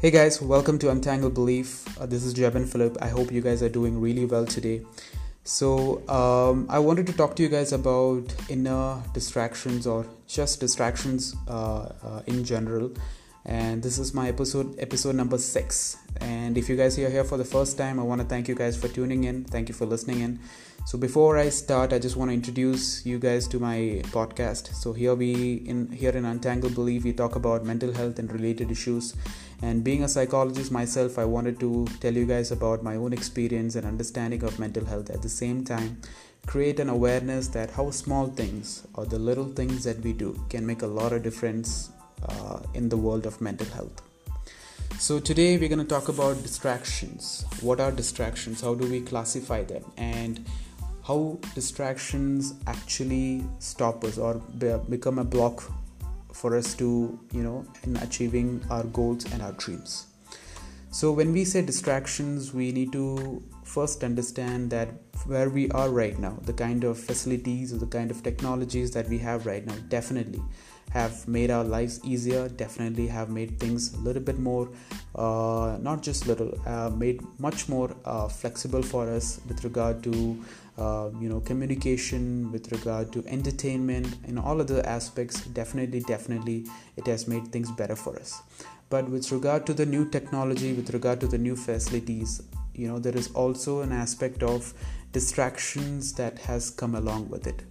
Hey guys, welcome to Untangled Belief. This is Jeb and Philip. I hope you guys are doing really well today. So I wanted to talk to you guys about inner distractions or just distractions in general. And this is my episode number 6. And if you guys are here for the first time, I want to thank you guys for tuning in. Thank you for listening in. So before I start, I just want to introduce you guys to my podcast. So here in Untangled Belief, we talk about mental health and related issues. And being a psychologist myself, I wanted to tell you guys about my own experience and understanding of mental health. At the same time, create an awareness that how small things or the little things that we do can make a lot of difference in the world of mental health. So today we're going to talk about distractions. What are distractions? How do we classify them? And how distractions actually stop us or become a block for us to, in achieving our goals and our dreams. So when we say distractions, we need to first understand that where we are right now, the kind of facilities or the kind of technologies that we have right now definitely have made our lives easier, definitely have made things a little bit more, made much more flexible for us with regard to communication, with regard to entertainment and all other aspects. Definitely it has made things better for us. But with regard to the new technology, with regard to the new facilities, there is also an aspect of distractions that has come along with it.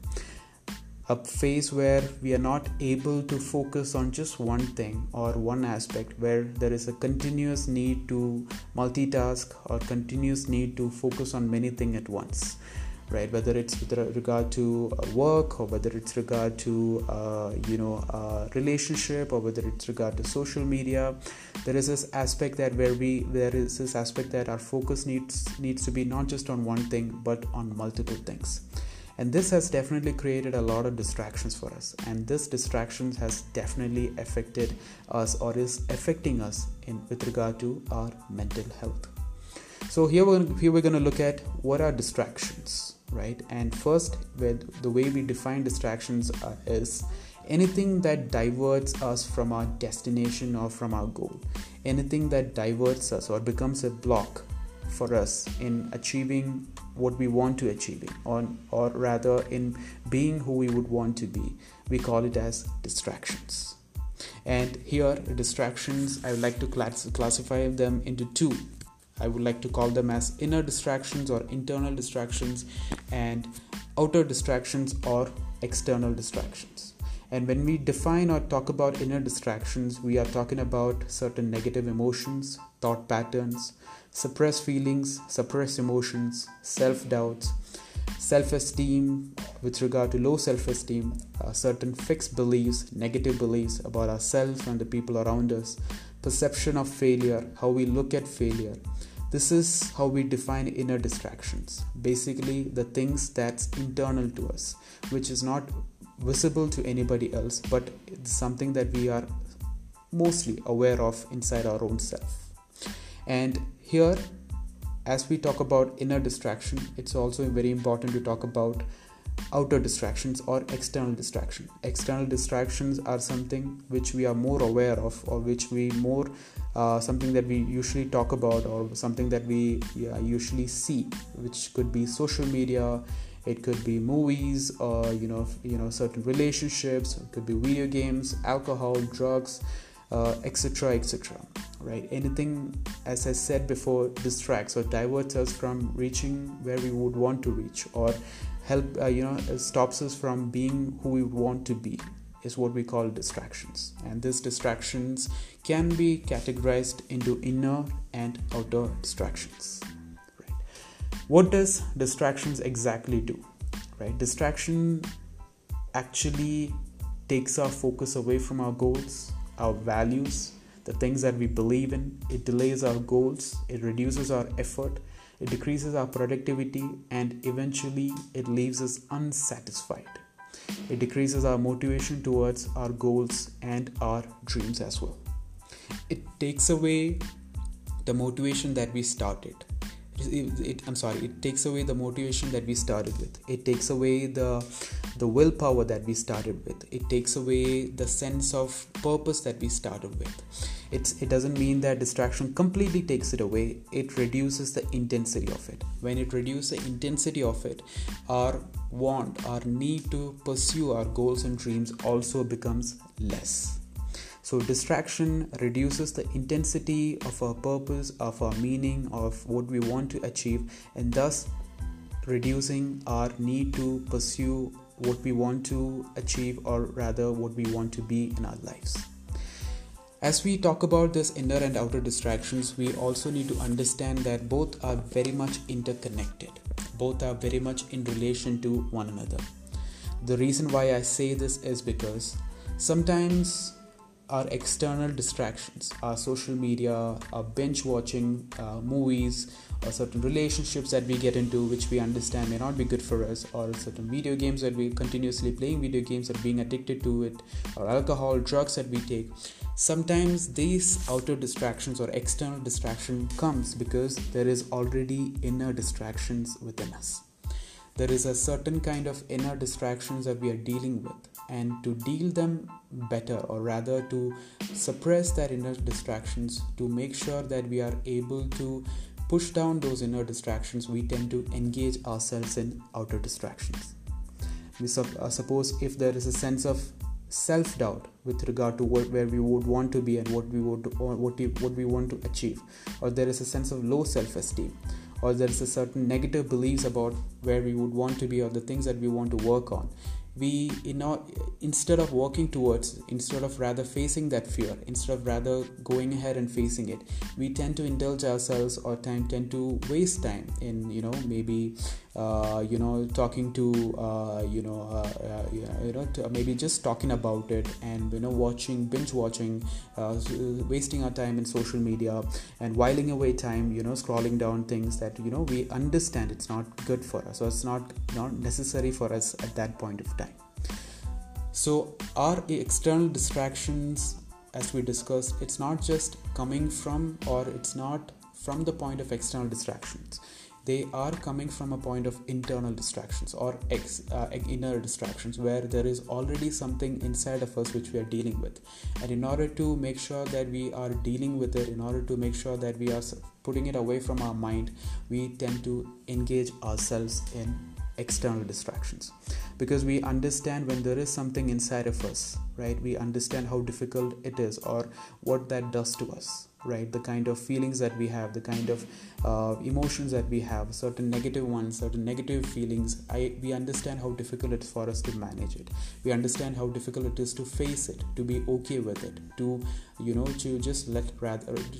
A phase where we are not able to focus on just one thing or one aspect, where there is a continuous need to multitask or continuous need to focus on many things at once, right? Whether it's with regard to work, or whether it's regard to relationship, or whether it's regard to social media, there is this aspect that our focus needs to be not just on one thing but on multiple things. And this has definitely created a lot of distractions for us. And this distractions has definitely affected us or is affecting us with regard to our mental health. So here we're going to look at what are distractions, right? And first, the way we define distractions is anything that diverts us from our destination or from our goal. Anything that diverts us or becomes a block for us in achieving what we want to achieve, or rather in being who we would want to be. We call it as distractions. And here, distractions, I would like to classify them into two. I would like to call them as inner distractions or internal distractions, and outer distractions or external distractions. And when we define or talk about inner distractions, we are talking about certain negative emotions, thought patterns, suppressed feelings, suppressed emotions, self-doubts, self-esteem with regard to low self-esteem, certain fixed beliefs, negative beliefs about ourselves and the people around us, perception of failure, how we look at failure. This is how we define inner distractions. Basically, the things that's internal to us, which is not visible to anybody else, but it's something that we are mostly aware of inside our own self. And here, as we talk about inner distraction, it's also very important to talk about outer distractions or external distraction. External distractions are something which we are more aware of, or which we more something that we usually talk about, or something that we usually see, which could be social media. It could be movies, or certain relationships. It could be video games, alcohol, drugs, etc. Right? Anything, as I said before, distracts or diverts us from reaching where we would want to reach, or help stops us from being who we want to be, is what we call distractions. And these distractions can be categorized into inner and outer distractions. What does distractions exactly do, right? Distraction actually takes our focus away from our goals, our values, the things that we believe in. It delays our goals, it reduces our effort, it decreases our productivity, and eventually it leaves us unsatisfied. It decreases our motivation towards our goals and our dreams as well. It takes away the motivation that we started. It takes away the motivation that we started with. It takes away the willpower that we started with. It takes away the sense of purpose that we started with. It doesn't mean that distraction completely takes it away. It reduces the intensity of it. When it reduces the intensity of it, our want, our need to pursue our goals and dreams also becomes less. So distraction reduces the intensity of our purpose, of our meaning, of what we want to achieve, and thus reducing our need to pursue what we want to achieve, or rather what we want to be in our lives. As we talk about this inner and outer distractions, we also need to understand that both are very much interconnected. Both are very much in relation to one another. The reason why I say this is because sometimes our external distractions, our social media, our binge watching movies, or certain relationships that we get into which we understand may not be good for us, or certain video games that we continuously playing, video games that being addicted to it, or alcohol, drugs that we take. Sometimes these outer distractions or external distraction comes because there is already inner distractions within us. There is a certain kind of inner distractions that we are dealing with, and to deal them better, or rather to suppress that inner distractions, to make sure that we are able to push down those inner distractions, we tend to engage ourselves in outer distractions. We suppose if there is a sense of self-doubt with regard to where we would want to be and what we want to achieve, or there is a sense of low self-esteem, or there is a certain negative beliefs about where we would want to be or the things that we want to work on, we, instead of walking towards, instead of rather facing that fear, instead of rather going ahead and facing it, we tend to indulge ourselves or tend to waste time in, maybe just talking about it, and binge watching, wasting our time in social media and whiling away time, scrolling down things that we understand it's not good for us, or it's not necessary for us at that point of time. So our external distractions, as we discussed, it's not just coming from, or it's not from the point of external distractions. They are coming from a point of internal distractions or inner distractions, where there is already something inside of us which we are dealing with. And in order to make sure that we are dealing with it, in order to make sure that we are putting it away from our mind, we tend to engage ourselves in external distractions, because we understand when there is something inside of us, right? We understand how difficult it is, or what that does to us, right? The kind of feelings that we have, the kind of emotions that we have, certain negative ones, certain negative feelings. We understand how difficult it is for us to manage it. We understand how difficult it is to face it, to be okay with it, to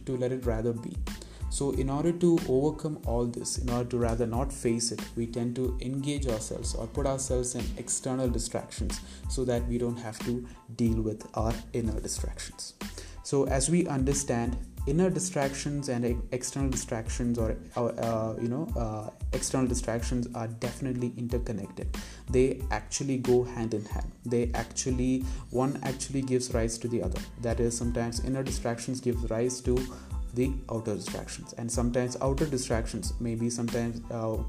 let it rather be. So in order to overcome all this, in order to rather not face it, we tend to engage ourselves or put ourselves in external distractions so that we don't have to deal with our inner distractions. So as we understand, inner distractions and external distractions external distractions are definitely interconnected. They actually go hand in hand. One actually gives rise to the other. That is, sometimes inner distractions give rise to the outer distractions, and sometimes outer distractions, maybe sometimes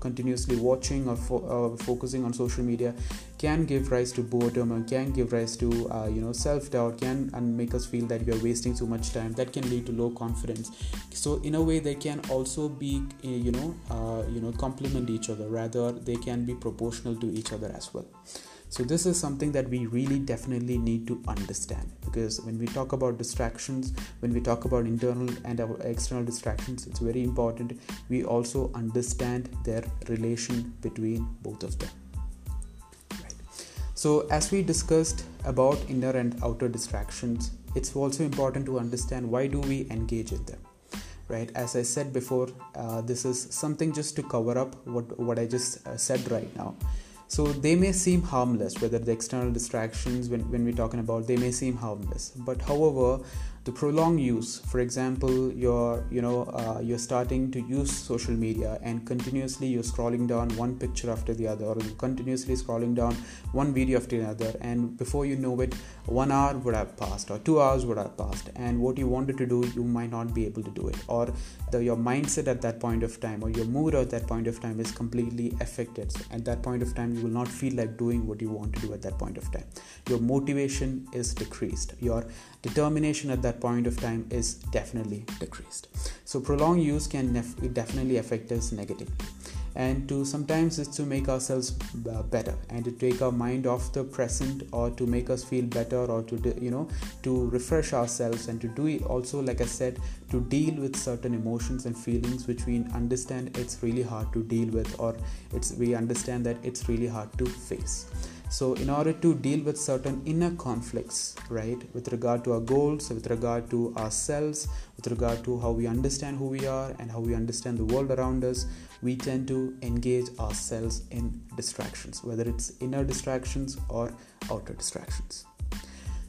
continuously watching or focusing on social media, can give rise to boredom, or can give rise to self-doubt, and make us feel that we are wasting too much time. That can lead to low confidence. So in a way, they can also be complement each other. Rather, they can be proportional to each other as well. So this is something that we really definitely need to understand, because when we talk about distractions, when we talk about internal and our external distractions, it's very important we also understand their relation between both of them. Right. So as we discussed about inner and outer distractions, it's also important to understand why do we engage in them. Right, as I said before, this is something just to cover up what I just said right now. So they may seem harmless, whether the external distractions, when we're talking about, they may seem harmless. But however, the prolonged use, for example, you're starting to use social media and continuously you're scrolling down one picture after the other, or continuously scrolling down one video after another, and before you know it, 1 hour would have passed or 2 hours would have passed, and what you wanted to do, you might not be able to do it, or your mindset at that point of time, or your mood at that point of time is completely affected. So at that point of time, you will not feel like doing what you want to do at that point of time. Your motivation is decreased. Your determination at that that point of time is definitely decreased. So prolonged use can definitely affect us negatively. And to sometimes it's to make ourselves better and to take our mind off the present, or to make us feel better, or to to refresh ourselves, and to do it also, like I said, to deal with certain emotions and feelings which we understand it's really hard to deal with, or we understand that it's really hard to face. So in order to deal with certain inner conflicts, right, with regard to our goals, with regard to ourselves, with regard to how we understand who we are and how we understand the world around us, we tend to engage ourselves in distractions, whether it's inner distractions or outer distractions.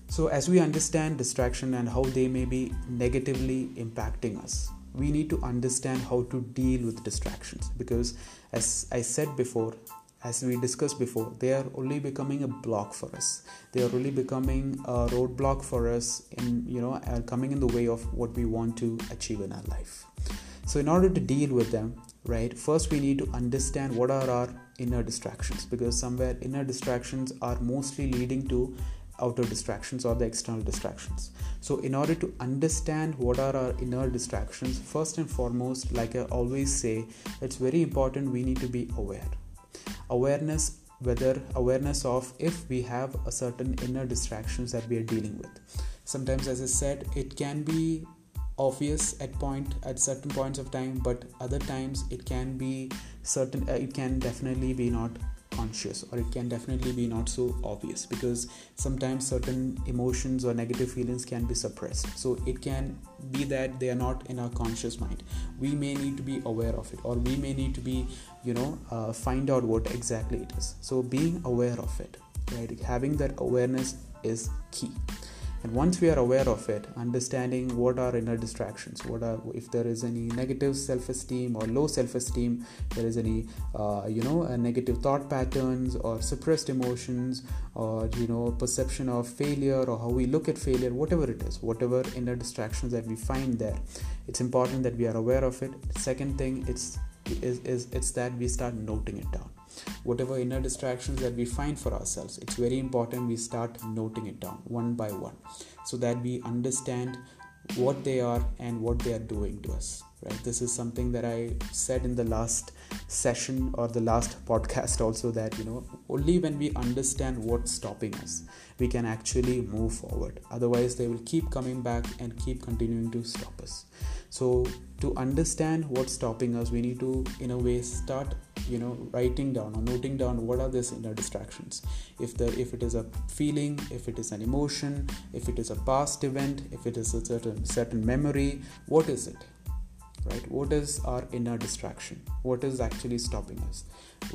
So as we understand distraction and how they may be negatively impacting us, we need to understand how to deal with distractions, because as I said before, as we discussed before, they are only becoming a block for us. They are only becoming a roadblock for us in, are coming in the way of what we want to achieve in our life. So in order to deal with them, right, first we need to understand what are our inner distractions, because somewhere inner distractions are mostly leading to outer distractions or the external distractions. So in order to understand what are our inner distractions, first and foremost, like I always say, it's very important we need to be aware. Awareness of if we have a certain inner distractions that we are dealing with. Sometimes, as I said, it can be obvious at certain points of time, but other times it can be certain. It can definitely be not conscious, or it can definitely be not so obvious, because sometimes certain emotions or negative feelings can be suppressed. So it can be that they are not in our conscious mind. We may need to be aware of it, or we may need to be find out what exactly it is. So being aware of it, right, having that awareness is key. And once we are aware of it, understanding what are inner distractions, if there is any negative self-esteem or low self-esteem, there is any negative thought patterns or suppressed emotions, or perception of failure, or how we look at failure, whatever it is, whatever inner distractions that we find there, it's important that we are aware of it. Second thing, it's that we start noting it down. Whatever inner distractions that we find for ourselves, it's very important we start noting it down one by one, so that we understand what they are and what they are doing to us, right? This is something that I said in the last session or the last podcast also, that only when we understand what's stopping us, we can actually move forward. Otherwise they will keep coming back and keep continuing to stop us. So to understand what's stopping us, we need to in a way start writing down or noting down what are these inner distractions. If it is a feeling, if it is an emotion, if it is a past event, if it is a certain memory, what is it, right? What is our inner distraction? What is actually stopping us?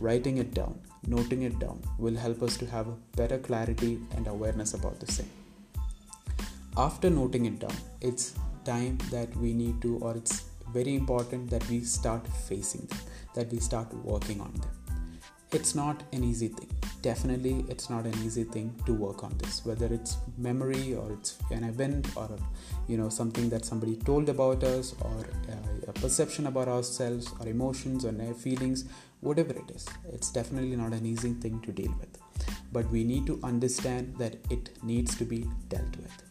Writing it down, noting it down will help us to have a better clarity and awareness about the same. After noting it down, it's time that we need to, or it's very important that we start facing them, that we start working on them. It's not an easy thing. Definitely it's not an easy thing to work on this, whether it's memory or it's an event or something that somebody told about us, or a perception about ourselves, or emotions or feelings, whatever it is. It's definitely not an easy thing to deal with, but we need to understand that it needs to be dealt with.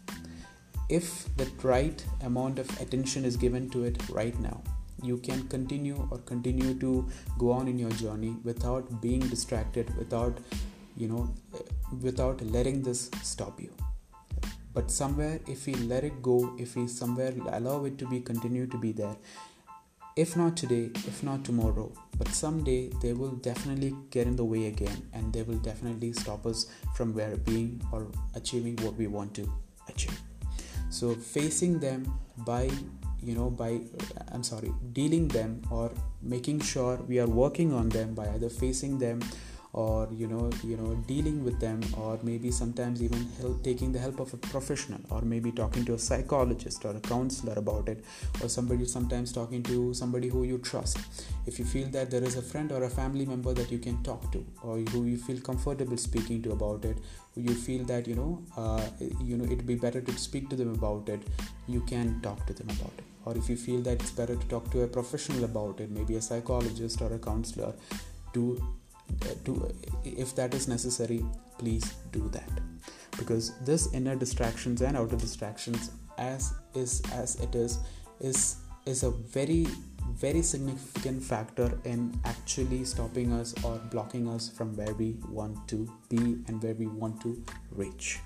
If the right amount of attention is given to it right now, you can continue to go on in your journey without being distracted, without letting this stop you. But somewhere, if we let it go, if we somewhere allow it to be continue to be there, if not today, if not tomorrow, but someday they will definitely get in the way again, and they will definitely stop us from being or achieving what we want to achieve. So facing them dealing them, or making sure we are working on them by either facing them, or dealing with them, or maybe sometimes even taking the help of a professional, or maybe talking to a psychologist or a counselor about it, or sometimes talking to somebody who you trust. If you feel that there is a friend or a family member that you can talk to, or who you feel comfortable speaking to about it, you feel that it'd be better to speak to them about it, you can talk to them about it. Or if you feel that it's better to talk to a professional about it, maybe a psychologist or a counselor, if that is necessary, please do that, because this inner distractions and outer distractions as it is a very, very significant factor in actually stopping us or blocking us from where we want to be and where we want to reach.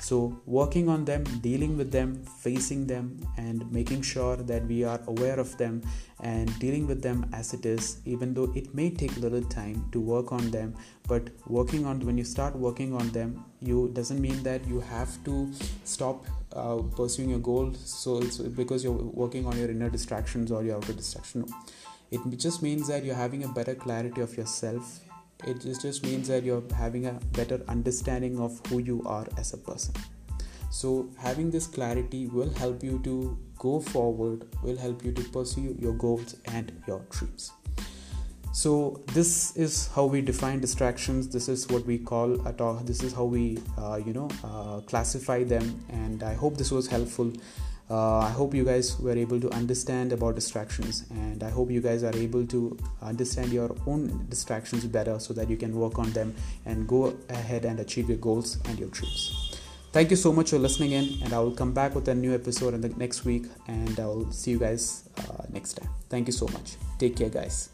So working on them, dealing with them, facing them, and making sure that we are aware of them and dealing with them as it is, even though it may take a little time to work on them. But working on, when you start working on them, you doesn't mean that you have to stop pursuing your goal. So it's because you're working on your inner distractions or your outer distraction. It just means that you're having a better clarity of yourself. It just means that you're having a better understanding of who you are as a person. So having this clarity will help you to go forward, will help you to pursue your goals and your dreams. So this is how we define distractions. This is what we call this is how we classify them. And I hope this was helpful. I hope you guys were able to understand about distractions, and I hope you guys are able to understand your own distractions better so that you can work on them and go ahead and achieve your goals and your dreams. Thank you so much for listening in, and I will come back with a new episode in the next week, and I will see you guys next time. Thank you so much. Take care, guys.